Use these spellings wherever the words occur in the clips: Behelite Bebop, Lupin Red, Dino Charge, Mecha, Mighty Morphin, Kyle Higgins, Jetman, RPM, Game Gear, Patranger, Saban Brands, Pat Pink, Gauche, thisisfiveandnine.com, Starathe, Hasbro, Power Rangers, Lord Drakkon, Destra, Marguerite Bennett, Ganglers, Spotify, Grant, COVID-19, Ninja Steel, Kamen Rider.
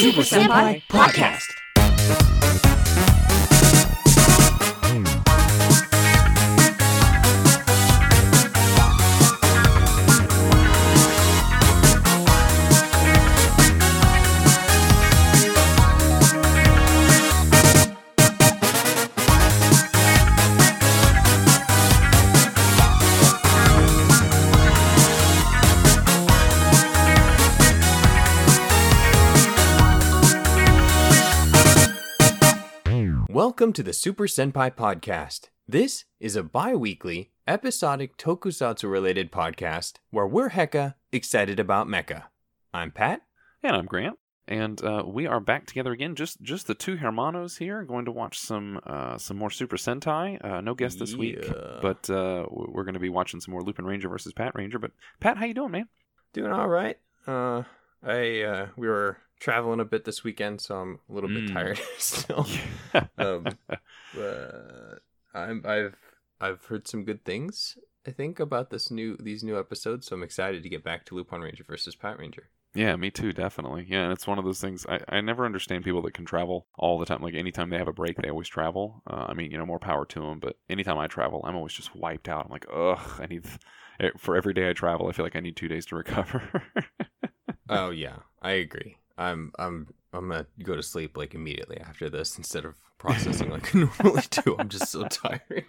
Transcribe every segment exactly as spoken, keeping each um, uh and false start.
Super Senpai Podcast. Welcome to the Super Senpai Podcast. This is a bi-weekly, episodic tokusatsu-related podcast where we're hecka excited about mecha. I'm Pat. And I'm Grant. And uh, we are back together again, just just the two hermanos here, going to watch some uh, some more Super Sentai. Uh, no guest this yeah. week, but uh, we're going to be watching some more Lupinranger versus Patranger. But Pat, how you doing, man? Doing all right. Uh, I uh, we were... traveling a bit this weekend, so I'm a little mm. bit tired still. Yeah. um, uh, I'm, I've I've heard some good things, I think, about this new these new episodes. So I'm excited to get back to Lupinranger versus Patranger. Yeah, me too, definitely. Yeah, and it's one of those things I, I never understand people that can travel all the time. Like anytime they have a break, they always travel. Uh, I mean, you know, more power to them. But anytime I travel, I'm always just wiped out. I'm like, ugh, I need th- for every day I travel, I feel like I need two days to recover. Oh yeah, I agree. I'm I'm I'm gonna go to sleep like immediately after this instead of processing like I normally do. I'm just so tired.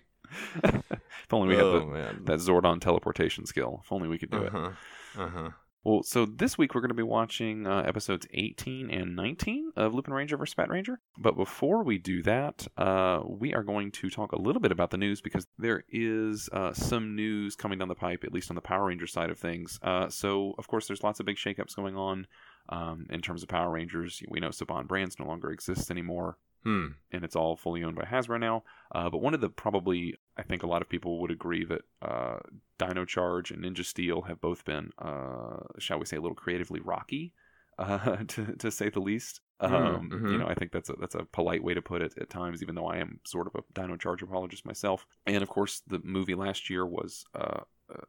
If only we oh, had the, man. that Zordon teleportation skill. If only we could do uh-huh. it. Uh huh. Well, so this week we're going to be watching uh, episodes eighteen and nineteen of Lupinranger versus. Patranger. But before we do that, uh, we are going to talk a little bit about the news because there is uh, some news coming down the pipe, at least on the Power Rangers side of things. Uh, so, of course, there's lots of big shakeups going on um, in terms of Power Rangers. We know Saban Brands no longer exists anymore. Hmm. And it's all fully owned by Hasbro now. Uh, but one of the probably, I think a lot of people would agree that uh, Dino Charge and Ninja Steel have both been, uh, shall we say, a little creatively rocky, uh, to to say the least. Um, mm-hmm. You know, I think that's a, that's a polite way to put it at times, even though I am sort of a Dino Charge apologist myself. And of course, the movie last year was, uh,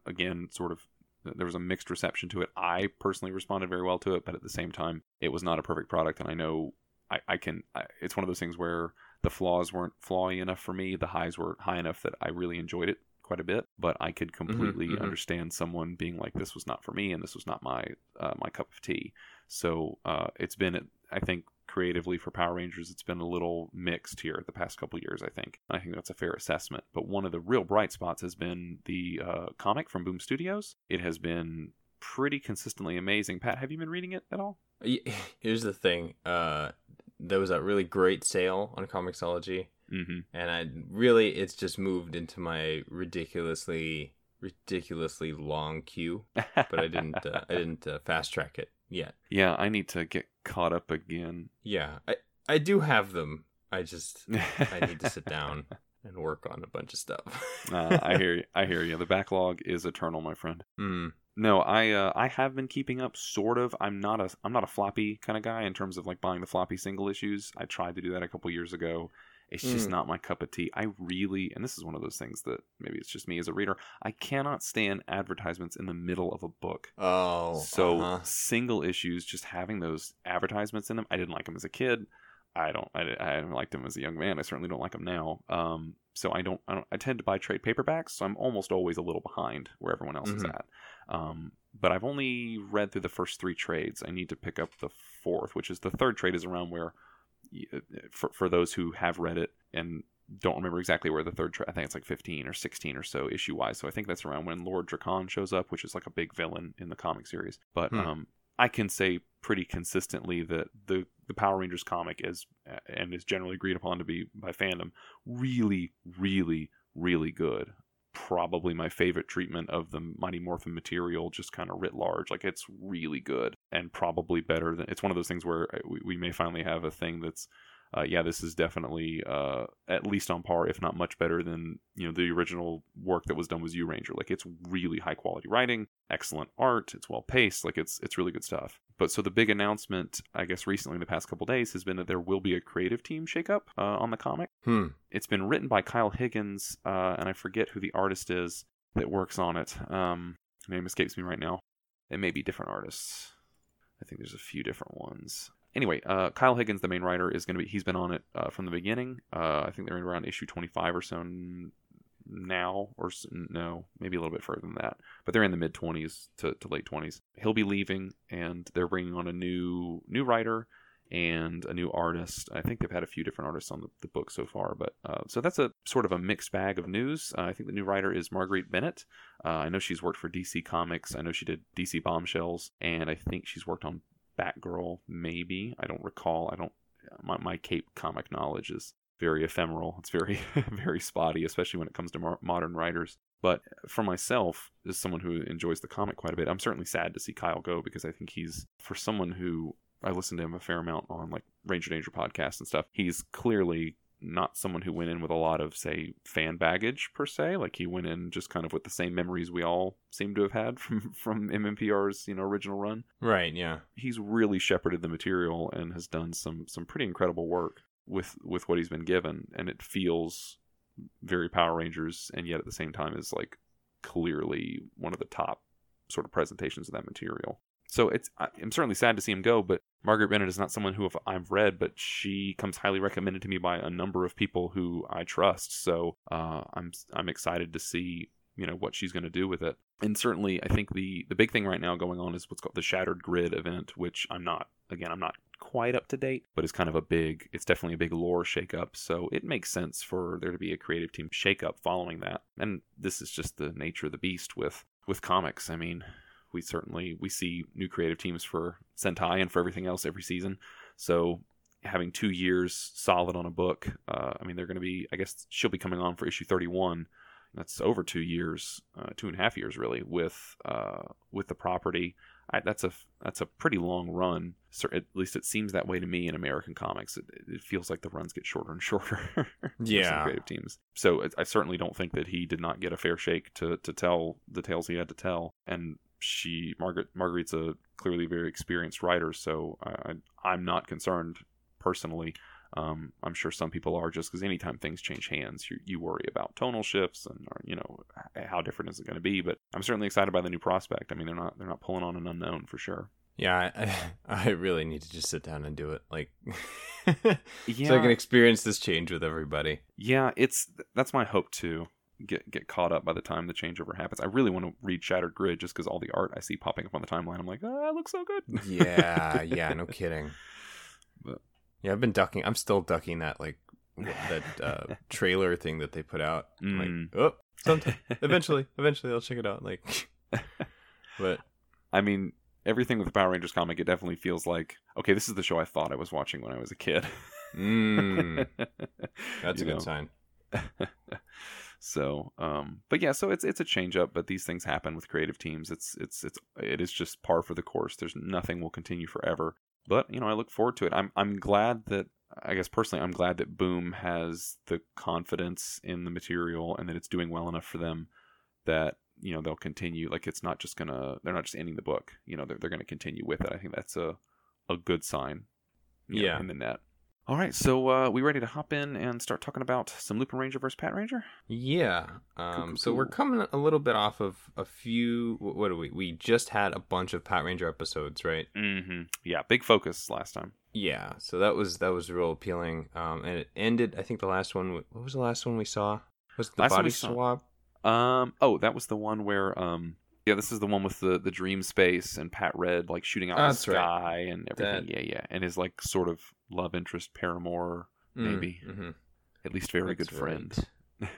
again, sort of, there was a mixed reception to it. I personally responded very well to it, but at the same time, it was not a perfect product. And I know I, I can, I, it's one of those things where the flaws weren't flawy enough for me. The highs were high enough that I really enjoyed it quite a bit, but I could completely mm-hmm, mm-hmm. understand someone being like, this was not for me. And this was not my, uh, my cup of tea. So, uh, it's been, I think creatively for Power Rangers, it's been a little mixed here the past couple of years. I think, I think that's a fair assessment, but one of the real bright spots has been the, uh, comic from Boom Studios. It has been pretty consistently amazing. Pat, have you been reading it at all? Here's the thing. Uh, There was a really great sale on Comixology, mm-hmm. and I really, it's just moved into my ridiculously, ridiculously long queue, but I didn't, uh, I didn't uh, fast track it yet. Yeah, I need to get caught up again. Yeah, I, I do have them. I just, I need to sit down and work on a bunch of stuff. uh, I hear you. I hear you. The backlog is eternal, my friend. Mm. No, I uh, I have been keeping up, sort of. I'm not a I'm not a floppy kind of guy in terms of like buying the floppy single issues. I tried to do that a couple years ago. It's just mm. not my cup of tea. I really, and this is one of those things that maybe it's just me as a reader, I cannot stand advertisements in the middle of a book. Oh, so uh-huh. single issues, just having those advertisements in them. I didn't like them as a kid. I don't. I, I haven't liked them as a young man. I certainly don't like them now. Um, so I don't, I don't. I tend to buy trade paperbacks. So I'm almost always a little behind where everyone else mm-hmm. is at. Um, but I've only read through the first three trades. I need to pick up the fourth, which is the third trade is around where, for for those who have read it and don't remember exactly where the third trade, I think it's like fifteen or sixteen or so issue wise. So I think that's around when Lord Drakkon shows up, which is like a big villain in the comic series. But hmm. um, I can say pretty consistently that the the Power Rangers comic is and is generally agreed upon to be by fandom really, really, really good. Probably my favorite treatment of the Mighty Morphin material, just kind of writ large. Like it's really good and probably better than, it's one of those things where we, we may finally have a thing that's uh yeah this is definitely uh at least on par, if not much better than, you know, the original work that was done with U-Ranger. Like it's really high quality writing, excellent art, it's well paced, like it's it's really good stuff. But so the big announcement, I guess, recently in the past couple days has been that there will be a creative team shakeup uh, on the comic. Hmm. It's been written by Kyle Higgins, uh, and I forget who the artist is that works on it. Um, name escapes me right now. It may be different artists. I think there's a few different ones. Anyway, uh, Kyle Higgins, the main writer, is going to be... He's been on it uh, from the beginning. Uh, I think they're around issue twenty-five or so now. Or no, maybe a little bit further than that. But they're in the mid-twenties to, to late twenties. He'll be leaving, and they're bringing on a new new writer and a new artist. I think they've had a few different artists on the, the book so far. But uh, so that's a sort of a mixed bag of news. Uh, I think the new writer is Marguerite Bennett. Uh, I know she's worked for D C Comics. I know she did D C Bombshells. And I think she's worked on Batgirl, maybe. I don't recall. I don't... My, my Cape comic knowledge is very ephemeral. It's very, very spotty, especially when it comes to mar- modern writers. But for myself, as someone who enjoys the comic quite a bit, I'm certainly sad to see Kyle go, because I think he's... For someone who... I listened to him a fair amount on, like, Ranger Danger podcast and stuff. He's clearly not someone who went in with a lot of, say, fan baggage, per se. Like, he went in just kind of with the same memories we all seem to have had from, from M M P R's, you know, original run. Right, yeah. He's really shepherded the material and has done some some pretty incredible work with, with what he's been given. And it feels very Power Rangers, and yet at the same time is, like, clearly one of the top sort of presentations of that material. So it's I'm certainly sad to see him go, but Margaret Bennett is not someone who I've read, but she comes highly recommended to me by a number of people who I trust. So uh, I'm I'm excited to see, you know, what she's going to do with it. And certainly, I think the the big thing right now going on is what's called the Shattered Grid event, which I'm not, again, I'm not quite up to date, but it's kind of a big, it's definitely a big lore shakeup. So it makes sense for there to be a creative team shakeup following that. And this is just the nature of the beast with with comics. I mean... We certainly, we see new creative teams for Sentai and for everything else every season. So having two years solid on a book, uh, I mean, they're going to be, I guess she'll be coming on for issue thirty-one. That's over two years, uh, two and a half years really with uh, with the property. I, that's a that's a pretty long run. So at least it seems that way to me in American comics. It, it feels like the runs get shorter and shorter. Yeah. For some creative teams. So I certainly don't think that he did not get a fair shake to to tell the tales he had to tell. And she Margaret Marguerite's a clearly very experienced writer, so I, I'm not concerned personally. Um, I'm sure some people are, just because anytime things change hands, you, you worry about tonal shifts and or, you know, how different is it going to be. But I'm certainly excited by the new prospect. I mean, they're not they're not pulling on an unknown for sure. Yeah, I, I really need to just sit down and do it, like, yeah. So I can experience this change with everybody. Yeah, it's that's my hope too. get get caught up by the time the changeover happens. I really want to read Shattered Grid just because all the art I see popping up on the timeline, I'm like, oh, it looks so good. yeah yeah no kidding. But yeah, I've been ducking I'm still ducking that like that uh trailer thing that they put out. Mm. Like, oh, sometime eventually eventually I'll check it out, like. But I mean, everything with the Power Rangers comic, it definitely feels like, okay, this is the show I thought I was watching when I was a kid. Mm. That's you a good know. sign. So, um, but yeah, so it's, it's a change up, but these things happen with creative teams. It's, it's, it's, it is just par for the course. There's nothing will continue forever, but you know, I look forward to it. I'm, I'm glad that, I guess personally, I'm glad that Boom has the confidence in the material and that it's doing well enough for them that, you know, they'll continue. Like, it's not just gonna, they're not just ending the book, you know, they're, they're going to continue with it. I think that's a, a good sign. Yeah. Know, in the net. All right, so uh, we ready to hop in and start talking about some Lupinranger versus Patranger? Yeah. Um, cool, cool, so cool. We're coming a little bit off of a few. What do we? We just had a bunch of Patranger episodes, right? Mm-hmm. Yeah, big focus last time. Yeah. So that was that was real appealing, um, and it ended. I think the last one. What was the last one we saw? Was it the last body swap? Um. Oh, that was the one where. Um. Yeah, this is the one with the, the dream space and Pat Red, like, shooting out oh, the sky right. and everything. That... Yeah, yeah. And his, like, sort of love interest, paramour, mm, maybe. Mm-hmm. At least very that's good right. friend.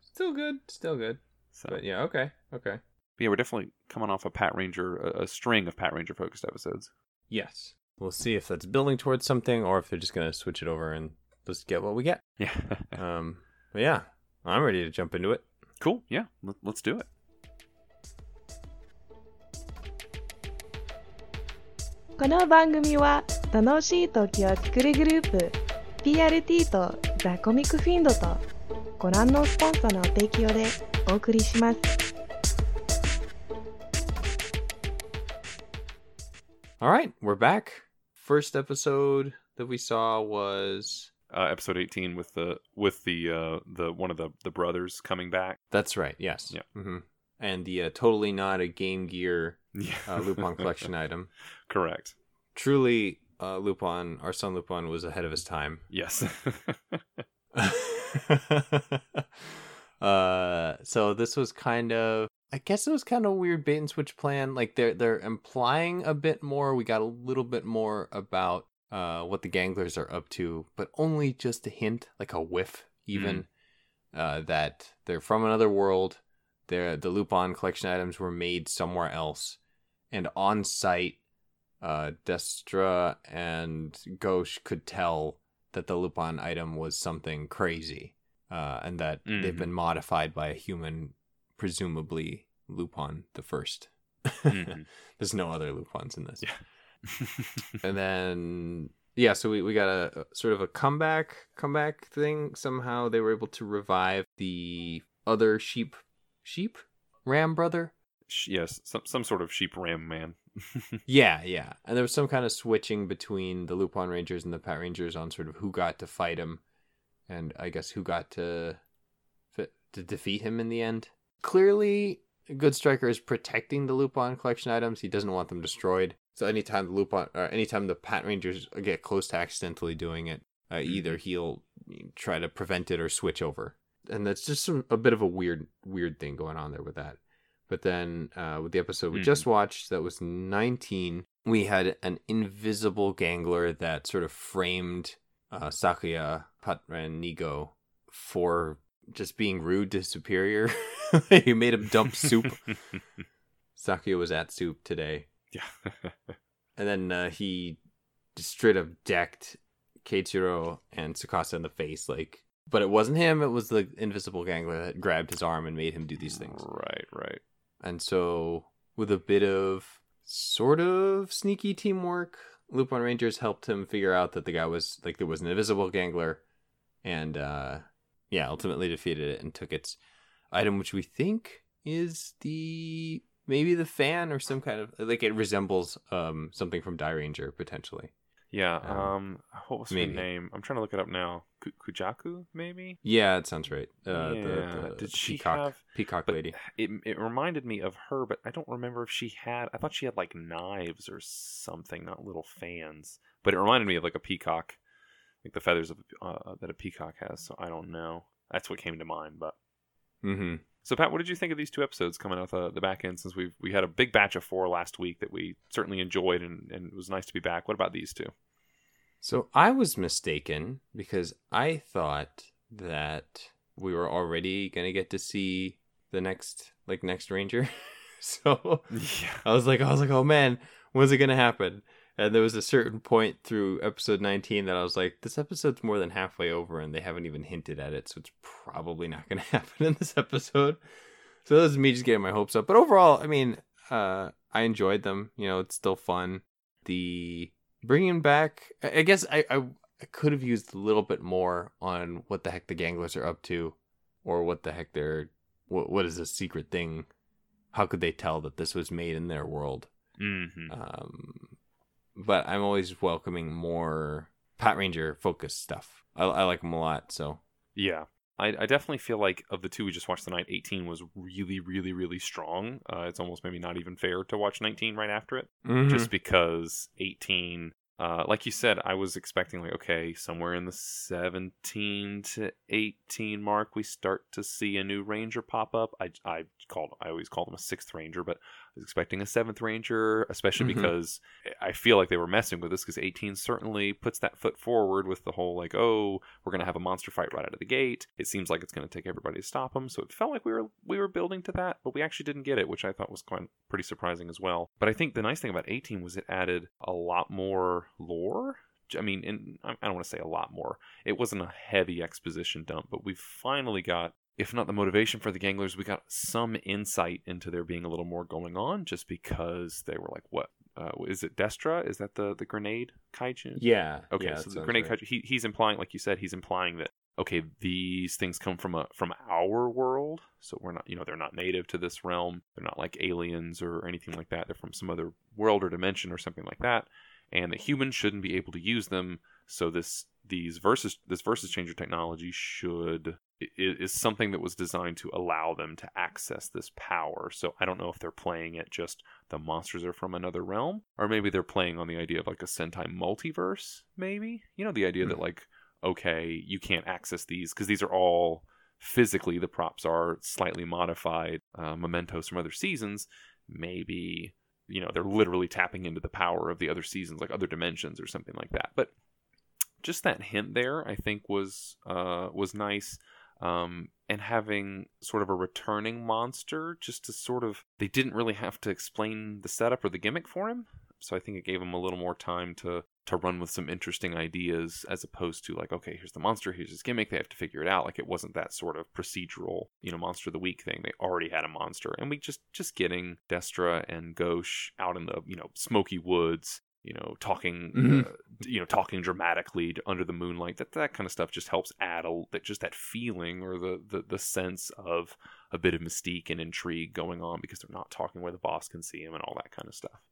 Still good. Still good. So, but yeah, okay. Okay. But yeah, we're definitely coming off a Patranger, a, a string of Patranger-focused episodes. Yes. We'll see if that's building towards something or if they're just going to switch it over and just get what we get. Yeah. um. But yeah, I'm ready to jump into it. Cool. Yeah, L- let's do it.この番組は楽しい時を作るグループ ピーアールティー とザ・コミックフィンドとご覧のスポンサーの提供でお送りします。 All right, we're back. First episode that we saw was uh, episode eighteen with the with the uh, the one of the the brothers coming back. That's right. Yes. Yeah. Mm-hmm. And the uh, totally not a Game Gear uh, Lupin collection item. Correct. Truly uh, Lupin, our son Lupin, was ahead of his time. Yes. uh, so this was kind of, I guess it was kind of a weird bait and switch plan. Like they're they're implying a bit more. We got a little bit more about uh, what the Ganglers are up to, but only just a hint, like a whiff, even mm. uh, that they're from another world. They're, the Lupin collection items were made somewhere else, and on site, uh, Destra and Gauche could tell that the Lupin item was something crazy, uh, and that mm-hmm. they've been modified by a human, presumably Lupin the First. Mm-hmm. There's no other Lupins in this. Yeah. And then, yeah, so we, we got a, a sort of a comeback, comeback thing. Somehow they were able to revive the other sheep, sheep? Ram brother? Yes, some some sort of sheep ram man. yeah, yeah. And there was some kind of switching between the Lupin Rangers and the Pat Rangers on sort of who got to fight him, and I guess who got to to defeat him in the end. Clearly, Good Striker is protecting the Lupin collection items. He doesn't want them destroyed. So anytime the Lupin, or anytime the Pat Rangers get close to accidentally doing it, uh, either he'll try to prevent it or switch over. And that's just some, a bit of a weird, weird thing going on there with that. But then uh, with the episode we mm. just watched, that was nineteen, we had an invisible Gangler that sort of framed uh, Sakuya Patranger for just being rude to Superior. He made him dump soup. Sakuya was at soup today. Yeah. And then uh, he just straight up decked Keiichiro and Tsukasa in the face, like, but it wasn't him. It was the invisible Gangler that grabbed his arm and made him do these things. Right, right. And so, with a bit of sort of sneaky teamwork, Lupin Rangers helped him figure out that the guy was, like, there was an invisible Gangler, and, uh, yeah, ultimately defeated it and took its item, which we think is the, maybe the fan or some kind of, like, it resembles um something from Die Ranger, potentially. Yeah, um, um what was maybe. her name? I'm trying to look it up now. K- Kujaku, maybe? Yeah, it sounds right. Uh, yeah. The, the Did she peacock, have... Peacock lady. It, it reminded me of her, but I don't remember if she had... I thought she had, like, knives or something, not little fans. But it reminded me of, like, a peacock. Like, the feathers of, uh, that a peacock has, so I don't know. That's what came to mind, but... Mm-hmm. So, Pat, what did you think of these two episodes coming out the, the back end, since we we had a big batch of four last week that we certainly enjoyed, and, and it was nice to be back. What about these two? So, I was mistaken, because I thought that we were already going to get to see the next, like, next Ranger. so, yeah. I was like, I was like, oh, man, when's it going to happen? And there was a certain point through episode nineteen that I was like, this episode's more than halfway over and they haven't even hinted at it. So it's probably not going to happen in this episode. So that was me just getting my hopes up. But overall, I mean, uh, I enjoyed them. You know, it's still fun. The bringing back, I guess I, I, I could have used a little bit more on what the heck the Ganglers are up to, or what the heck they're, what, what is this secret thing? How could they tell that this was made in their world? Mm-hmm. Um, But I'm always welcoming more Patranger focused stuff. I, I like them a lot. So yeah, I, I definitely feel like of the two we just watched tonight, eighteen was really, really, really strong. Uh, it's almost maybe not even fair to watch nineteen right after it, mm-hmm. just because eighteen, uh, like you said, I was expecting like, okay, somewhere in the seventeen to eighteen mark, we start to see a new Ranger pop up. I I called I always called him a sixth Ranger, but I was expecting a seventh Ranger, especially mm-hmm. because I feel like they were messing with this, because eighteen certainly puts that foot forward with the whole, like, oh, we're going to have a monster fight right out of the gate. It seems like it's going to take everybody to stop them. So it felt like we were we were building to that, but we actually didn't get it, which I thought was quite pretty surprising as well. But I think the nice thing about eighteen was it added a lot more lore. I mean, and I don't want to say a lot more. It wasn't a heavy exposition dump, but we finally got, if not the motivation for the Ganglers, we got some insight into there being a little more going on, just because they were like, what? Uh, is it Destra? Is that the, the grenade kaiju? Yeah. Okay, yeah, so the grenade right. kaiju, he, he's implying, like you said, he's implying that, okay, these things come from a, from our world, so we're not, you know, they're not native to this realm. They're not like aliens or anything like that. They're from some other world or dimension or something like that, and the humans shouldn't be able to use them, so this these versus, this versus changer technology should... is something that was designed to allow them to access this power. So I don't know if they're playing at just the monsters are from another realm, or maybe they're playing on the idea of like a Sentai multiverse, maybe? You know, the idea mm-hmm. that like, okay, you can't access these because these are all physically, the props are slightly modified uh, mementos from other seasons. Maybe, you know, they're literally tapping into the power of the other seasons, like other dimensions or something like that. But just that hint there, I think, was uh, was nice. Um, and having sort of a returning monster just to sort of, they didn't really have to explain the setup or the gimmick for him. So I think it gave him a little more time to, to run with some interesting ideas as opposed to like, okay, here's the monster, here's his gimmick, they have to figure it out. Like it wasn't that sort of procedural, you know, monster of the week thing. They already had a monster. And we just, just getting Destra and Gauche out in the, you know, smoky woods, you know, talking, mm-hmm. uh, you know, talking dramatically under the moonlight, that, that kind of stuff just helps add a, that just that feeling or the, the, the sense of a bit of mystique and intrigue going on because they're not talking where the boss can see them and all that kind of stuff.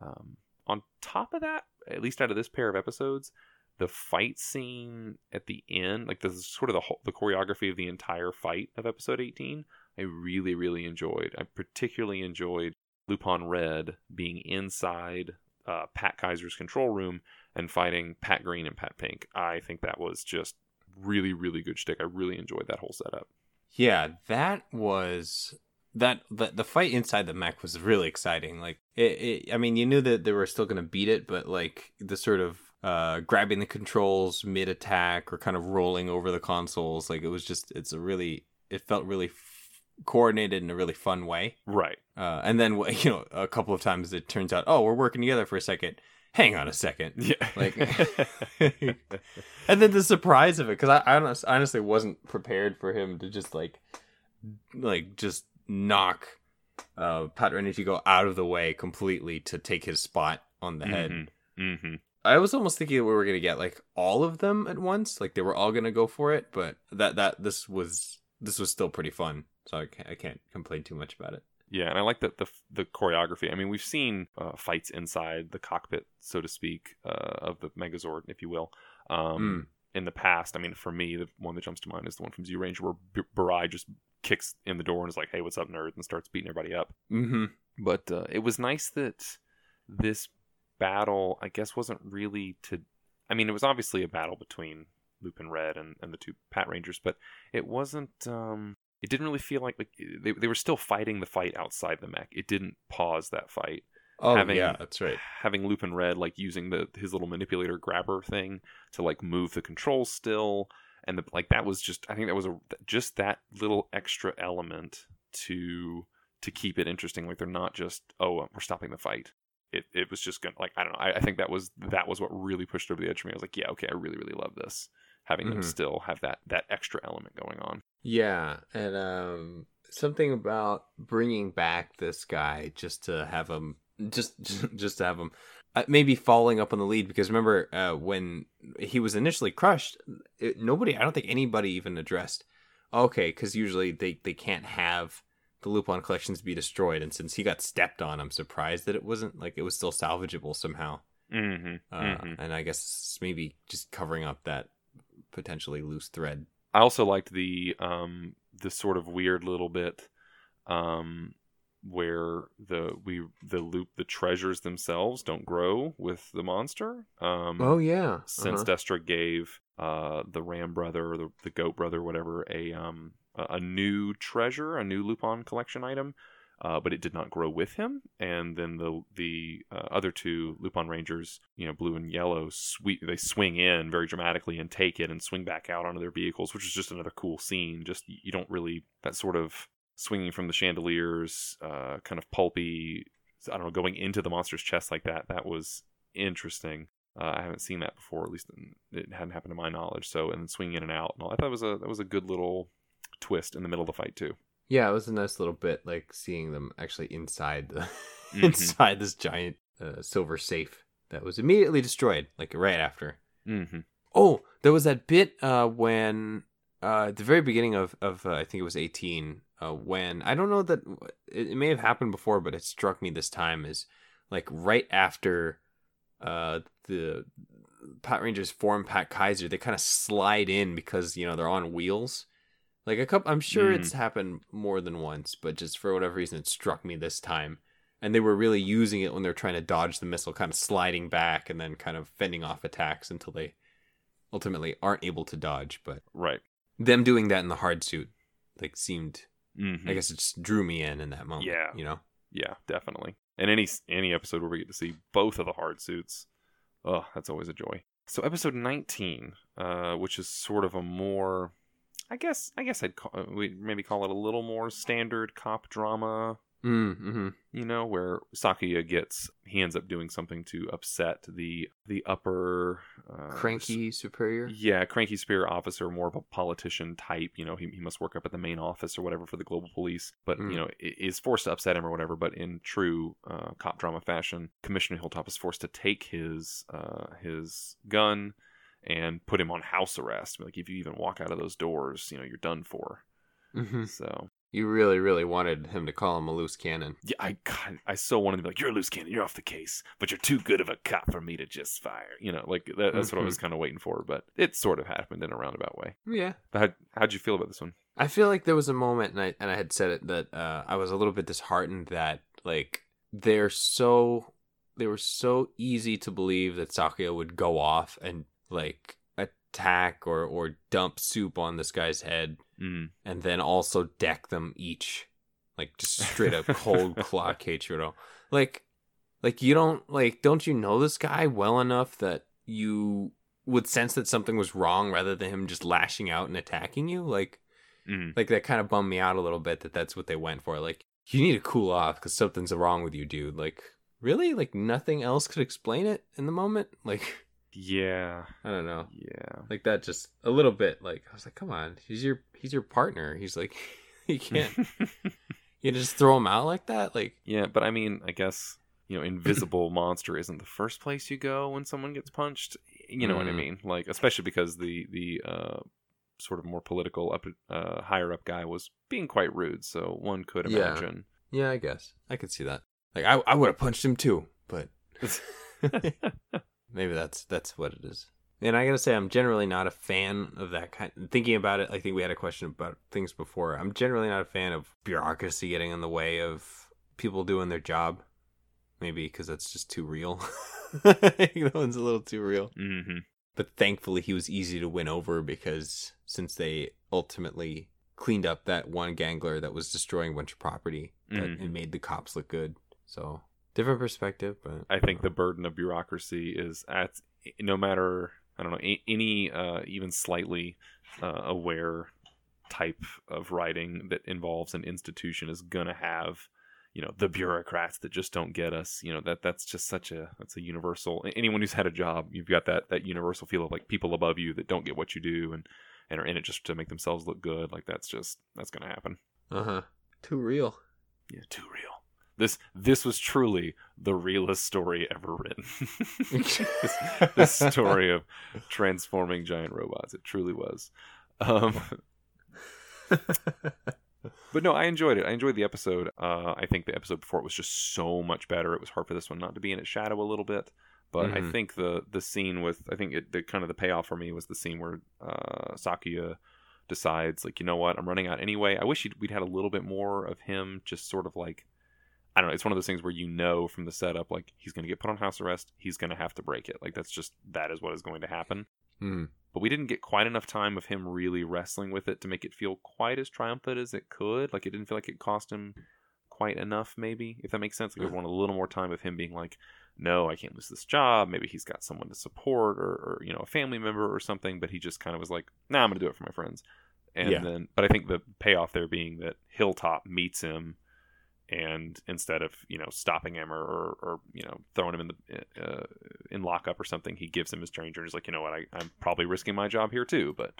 Um, on top of that, at least out of this pair of episodes, the fight scene at the end, like the sort of the whole, the choreography of the entire fight of episode eighteen, I really, really enjoyed. I particularly enjoyed Lupin Red being inside Uh, Pat Kaiser's control room and fighting Pat Green and Pat Pink. I think that was just really, really good shtick. I really enjoyed that whole setup. Yeah, that was that the, the fight inside the mech was really exciting. Like, it, it, I mean, you knew that they were still going to beat it, but like the sort of uh, grabbing the controls mid attack or kind of rolling over the consoles, like it was just, it's a really, it felt really coordinated in a really fun way, right? Uh, and then, you know, a couple of times it turns out, oh, we're working together for a second. Hang on a second, yeah. Like, and then the surprise of it, because I, I honestly wasn't prepared for him to just like, like just knock uh, Patranger out of the way completely to take his spot on the mm-hmm. head. Mm-hmm. I was almost thinking that we were gonna get like all of them at once, like they were all gonna go for it, but that that this was this was still pretty fun. So I can't, I can't complain too much about it. Yeah, and I like that the the choreography. I mean, we've seen uh, fights inside the cockpit, so to speak, uh, of the Megazord, if you will, um, mm. in the past. I mean, for me, the one that jumps to mind is the one from Z-Ranger where B- Barai just kicks in the door and is like, hey, what's up, nerd? And starts beating everybody up. Mm-hmm. But uh, it was nice that this battle, I guess, wasn't really to... I mean, it was obviously a battle between Lupin Red and, and the two Patrangers, but it wasn't... Um, It didn't really feel like, like they they were still fighting the fight outside the mech. It didn't pause that fight. Oh, having, yeah, that's right. Having Lupin Red, like, using the his little manipulator grabber thing to, like, move the controls still. And, the, like, that was just, I think that was a just that little extra element to to keep it interesting. Like, they're not just, oh, we're stopping the fight. It it was just going to, like, I don't know. I, I think that was that was what really pushed over the edge for me. I was like, yeah, okay, I really, really love this. Having mm-hmm. them still have that, that extra element going on. Yeah, and um, something about bringing back this guy just to have him, just just to have him uh, maybe following up on the lead. Because remember, uh, when he was initially crushed, it, nobody, I don't think anybody even addressed, okay, because usually they, they can't have the Lupin collections be destroyed. And since he got stepped on, I'm surprised that it wasn't, like, it was still salvageable somehow. Mm-hmm, uh, mm-hmm. And I guess maybe just covering up that potentially loose thread. I also liked the um the sort of weird little bit um where the we the loop the treasures themselves don't grow with the monster. Um, oh yeah. Since uh-huh. Destra gave uh the Ram brother or the, the Goat brother, whatever, a um a, a new treasure, a new Lupin collection item, uh, but it did not grow with him. And then the the uh, other two Lupin Rangers, you know, blue and yellow, sweep, they swing in very dramatically and take it and swing back out onto their vehicles, which is just another cool scene. Just, you don't really, that sort of swinging from the chandeliers, uh, kind of pulpy, I don't know, going into the monster's chest like that, that was interesting. Uh, I haven't seen that before, at least it hadn't happened to my knowledge. So, and then swinging in and out and all, I thought it was a, that was a good little twist in the middle of the fight too. Yeah, it was a nice little bit, like, seeing them actually inside the mm-hmm. inside this giant uh, silver safe that was immediately destroyed, like, right after. Mm-hmm. Oh, there was that bit uh, when, uh, at the very beginning of, of uh, I think it was eighteen, uh, when, I don't know that, it, it may have happened before, but it struck me this time is, like, right after uh, the Patrangers form Pat Kaiser, they kind of slide in because, you know, they're on wheels. Like a couple, I'm sure mm. it's happened more than once, but just for whatever reason, it struck me this time. And they were really using it when they're trying to dodge the missile, kind of sliding back and then kind of fending off attacks until they ultimately aren't able to dodge. But right, them doing that in the hard suit, like, seemed, mm-hmm. I guess it just drew me in in that moment. Yeah, you know. Yeah, definitely. And any any episode where we get to see both of the hard suits, oh, that's always a joy. So episode nineteen, uh, which is sort of a more, I guess, I guess I'd call, we'd maybe call it a little more standard cop drama. Mm-hmm. You know, where Sakuya gets, he ends up doing something to upset the the upper uh, cranky superior. Yeah, cranky superior officer, more of a politician type. You know, he he must work up at the main office or whatever for the global police, but mm. you know, is forced to upset him or whatever. But in true uh, cop drama fashion, Commissioner Hilltop is forced to take his uh, his gun and put him on house arrest. Like, if you even walk out of those doors, you know, you're done for. Mm-hmm. So. You really, really wanted him to call him a loose cannon. Yeah, I God, I so wanted to be like, you're a loose cannon, you're off the case, but you're too good of a cop for me to just fire. You know, like, that, that's mm-hmm. what I was kind of waiting for, but it sort of happened in a roundabout way. Yeah. But how, how'd you feel about this one? I feel like there was a moment, and I, and I had said it, that uh, I was a little bit disheartened that, like, they're so, they were so easy to believe that Sakuya would go off and, like, attack or, or dump soup on this guy's head. Mm. And then also deck them each, like, just straight up cold claw Keichiro. Like, like you don't like, don't you know this guy well enough that you would sense that something was wrong rather than him just lashing out and attacking you? Like, mm. like that kind of bummed me out a little bit that that's what they went for. Like, you need to cool off because something's wrong with you, dude. Like, really? Like, nothing else could explain it in the moment. Like. Yeah, I don't know. Yeah, like that, just a little bit. Like, I was like, come on, he's your he's your partner. He's like, you can't you just throw him out like that. Like, yeah, but I mean, I guess, you know, invisible monster isn't the first place you go when someone gets punched. You know mm. what I mean? Like, especially because the the uh, sort of more political up uh, higher up guy was being quite rude. So one could imagine. Yeah, yeah, I guess I could see that. Like, I I would have punched him too, but. Maybe that's that's what it is. And I gotta say, I'm generally not a fan of that kind. Thinking about it, I think we had a question about things before. I'm generally not a fan of bureaucracy getting in the way of people doing their job. Maybe because that's just too real. That one's a little too real. Mm-hmm. But thankfully, he was easy to win over because since they ultimately cleaned up that one gangler that was destroying a bunch of property, mm-hmm. that, it made the cops look good. So. Different perspective, but I think the burden of bureaucracy is at no matter I don't know any uh, even slightly uh, aware type of writing that involves an institution is gonna have, you know, the bureaucrats that just don't get us. You know, that that's just such a that's a universal. Anyone who's had a job, you've got that that universal feel of like people above you that don't get what you do and and are in it just to make themselves look good. Like that's just that's gonna happen. Uh huh. Too real. Yeah, too real. This this was truly the realest story ever written. this, this story of transforming giant robots. It truly was. Um, but no, I enjoyed it. I enjoyed the episode. Uh, I think the episode before it was just so much better. It was hard for this one not to be in its shadow a little bit. But mm-hmm. I think the, the scene with... I think it, the kind of the payoff for me was the scene where uh, Sakuya decides, like, you know what? I'm running out anyway. I wish he'd, we'd had a little bit more of him just sort of like... I don't know. It's one of those things where you know from the setup, like, he's going to get put on house arrest. He's going to have to break it. Like, that's just, that is what is going to happen. Mm. But we didn't get quite enough time of him really wrestling with it to make it feel quite as triumphant as it could. Like, it didn't feel like it cost him quite enough, maybe, if that makes sense. Like, mm. I want a little more time of him being like, no, I can't lose this job. Maybe he's got someone to support or, or you know, a family member or something. But he just kind of was like, nah, I'm going to do it for my friends. And yeah. then, but I think the payoff there being that Hilltop meets him. And instead of, you know, stopping him or, or, or you know, throwing him in the uh, in lockup or something, he gives him his Tranger and is like, you know what, I, I'm probably risking my job here too. But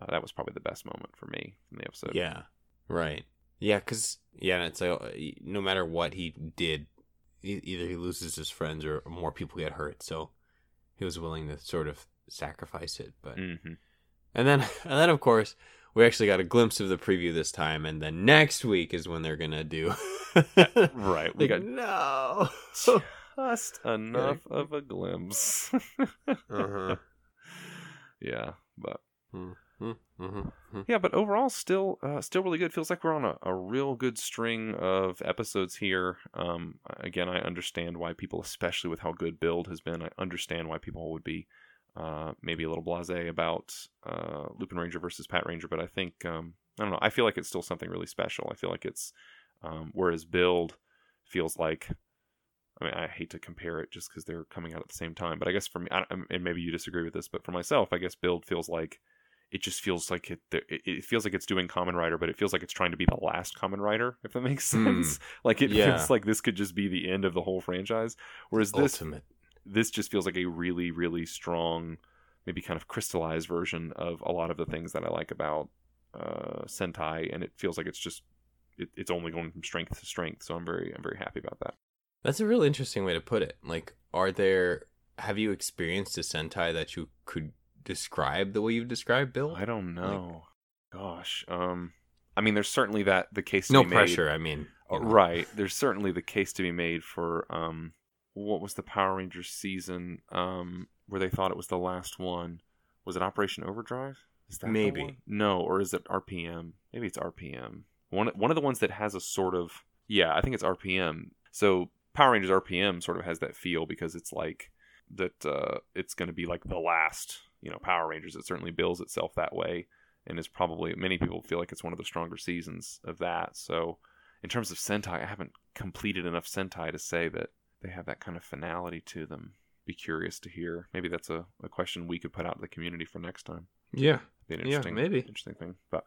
uh, that was probably the best moment for me in the episode. Yeah, right. Yeah, because, yeah, it's like, no matter what he did, either he loses his friends or more people get hurt. So he was willing to sort of sacrifice it. But mm-hmm. and then and then, of course... We actually got a glimpse of the preview this time, and then next week is when they're gonna do. Right, we like, got no just enough yeah. of a glimpse. uh huh. Yeah, but mm-hmm. Mm-hmm, mm-hmm. Yeah, but overall, still, uh, still really good. Feels like we're on a, a real good string of episodes here. Um, again, I understand why people, especially with how good Build has been, I understand why people would be uh, maybe a little blasé about uh, Lupinranger versus Patranger. But I think, um, I don't know. I feel like it's still something really special. I feel like it's um, whereas Build feels like. I mean, I hate to compare it just because they're coming out at the same time, but I guess for me, I, and maybe you disagree with this, but for myself, I guess Build feels like it just feels like it. It feels like it's doing Kamen Rider, but it feels like it's trying to be the last Kamen Rider, if that makes sense. Mm, like it yeah. feels like this could just be the end of the whole franchise. Whereas this, Ultimate. this just feels like a really, really strong, maybe kind of crystallized version of a lot of the things that I like about uh, Sentai, and it feels like it's just it, it's only going from strength to strength. So I'm very, I'm very happy about that. That's a real interesting way to put it. Like, are there, have you experienced a Sentai that you could describe the way you've described Bill? I don't know. Like, Gosh. Um, I mean, there's certainly that the case to no be made. No pressure, I mean. You know. Right. There's certainly the case to be made for, um, what was the Power Rangers season um, where they thought it was the last one? Was it Operation Overdrive? Is that Maybe. No, or is it R P M? Maybe it's R P M. One, one of the ones that has a sort of, yeah, I think it's R P M. So, Power Rangers R P M sort of has that feel because it's like that uh, it's going to be like the last, you know, Power Rangers. It certainly bills itself that way and is probably, many people feel like it's one of the stronger seasons of that. So in terms of Sentai, I haven't completed enough Sentai to say that they have that kind of finality to them. Be curious to hear. Maybe that's a, a question we could put out to the community for next time. Yeah. Be an interesting, yeah, maybe. Interesting thing. But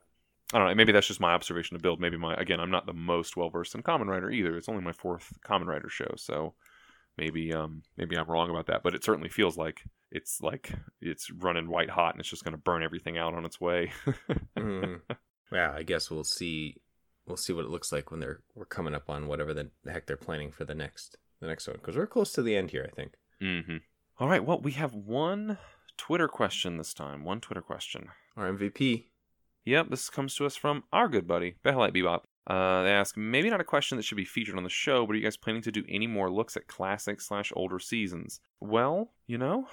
I don't know, maybe that's just my observation of Build. Maybe my, again, I'm not the most well-versed in Kamen Rider either. It's only my fourth Kamen Rider show, so maybe um, maybe I'm wrong about that. But it certainly feels like it's like it's running white hot and it's just going to burn everything out on its way. mm. Yeah, I guess we'll see We'll see what it looks like when they're we're coming up on whatever the heck they're planning for the next, the next one. Because we're close to the end here, I think. Mm-hmm. All right, well, we have one Twitter question this time. One Twitter question. Our M V P. Yep, this comes to us from our good buddy, Behelite Bebop. Uh, they ask, maybe not a question that should be featured on the show, but are you guys planning to do any more looks at classic slash older seasons? Well, you know,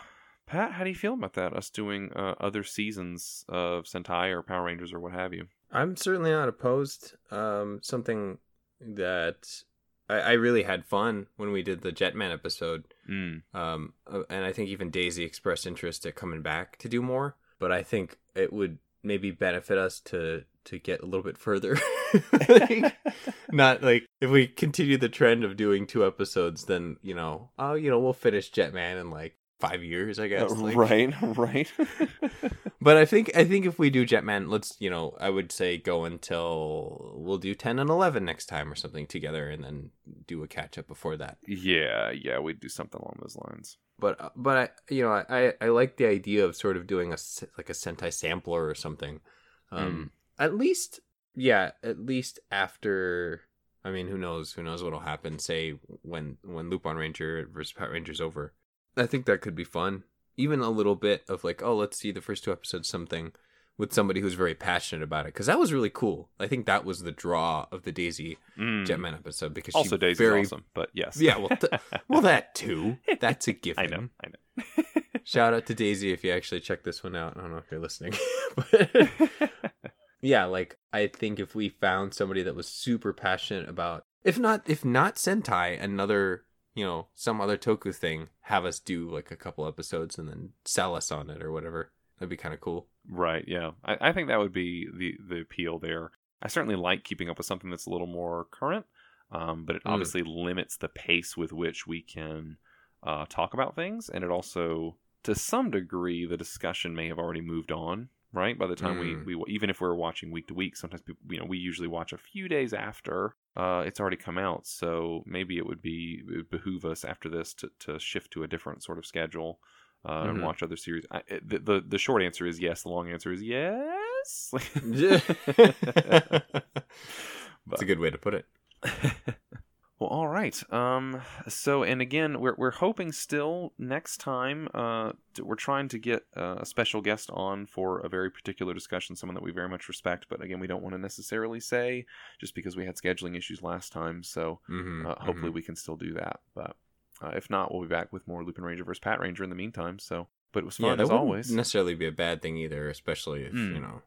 Pat, how do you feel about that? Us doing uh, other seasons of Sentai or Power Rangers or what have you? I'm certainly not opposed. Um, something that I, I really had fun when we did the Jetman episode. Mm. Um, and I think even Daisy expressed interest at coming back to do more. But I think it would maybe benefit us to to get a little bit further. Like, not like if we continue the trend of doing two episodes, then, you know, oh, you know, we'll finish Jetman in like five years, I guess. Uh, like, right, right. But I think I think if we do Jetman, let's, you know, I would say go until we'll do ten and eleven next time or something together, and then do a catch up before that. Yeah, yeah, we'd do something along those lines. But but I you know I, I like the idea of sort of doing a like a Sentai sampler or something, um, mm. at least yeah at least after I mean who knows who knows what'll happen, say when when Lupinranger versus Patranger's over. I think that could be fun, even a little bit of like, oh, let's see the first two episodes something with somebody who's very passionate about it, because that was really cool. I think that was the draw of the Daisy mm. Jetman episode, because also Daisy's very awesome, but yes, yeah, well, th- well, that too. That's a given. I know, I know. Shout out to Daisy if you actually check this one out. I don't know if you're listening, but yeah, like I think if we found somebody that was super passionate about, if not, if not Sentai, another, you know, some other Toku thing, have us do like a couple episodes and then sell us on it or whatever. That'd be kind of cool. Right, yeah. I, I think that would be the, the appeal there. I certainly like keeping up with something that's a little more current, um, but it mm. obviously limits the pace with which we can uh, talk about things. And it also, to some degree, the discussion may have already moved on, right? By the time mm. we, we, even if we're watching week to week, sometimes people, you know, we usually watch a few days after uh, it's already come out. So maybe it would be, it would behoove us after this to, to shift to a different sort of schedule. Uh, mm-hmm. And watch other series. I, the, the the short answer is yes. The long answer is yes. That's a good way to put it. Well, all right. Um. So, and again, we're we're hoping still next time. Uh, we're trying to get uh, a special guest on for a very particular discussion. Someone that we very much respect, but again, we don't want to necessarily say just because we had scheduling issues last time. So, mm-hmm, uh, hopefully, mm-hmm. we can still do that. But. Uh, if not, we'll be back with more Lupinranger versus Patranger in the meantime. So but it was fun yeah, that as wouldn't always. Necessarily be a bad thing either, especially if mm. you know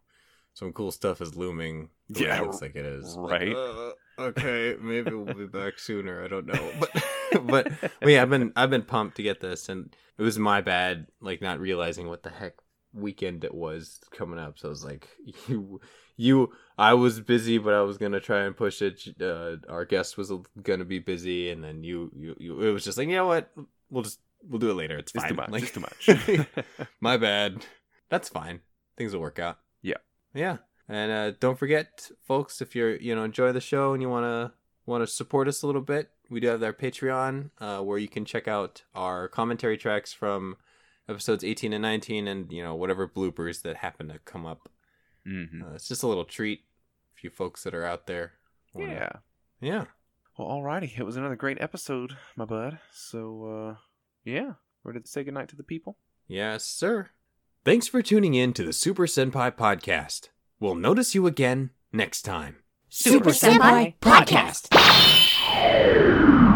some cool stuff is looming. Yeah, it looks like it is. Right. Like, uh, okay, maybe we'll be back sooner. I don't know, but but, but yeah, I've been I've been pumped to get this, and it was my bad, like not realizing what the heck weekend it was coming up. So I was like, you you I was busy, but I was gonna try and push it. Uh, our guest was gonna be busy, and then you, you you it was just like, you know what, we'll just we'll do it later. It's, it's fine. Too much. Like, it's too much. My bad. That's fine. Things will work out. Yeah. Yeah. And uh, don't forget, folks, if you're you know enjoy the show and you wanna wanna support us a little bit, we do have our Patreon, uh, where you can check out our commentary tracks from episodes eighteen and nineteen, and you know whatever bloopers that happen to come up. Mm-hmm. Uh, it's just a little treat for you folks that are out there. Wanna... Yeah, yeah. Well, alrighty, it was another great episode, my bud. So, uh, yeah, ready to say goodnight to the people? Yes, sir. Thanks for tuning in to the Super Senpai Podcast. We'll notice you again next time. Super, Super Senpai, Senpai Podcast. Podcast.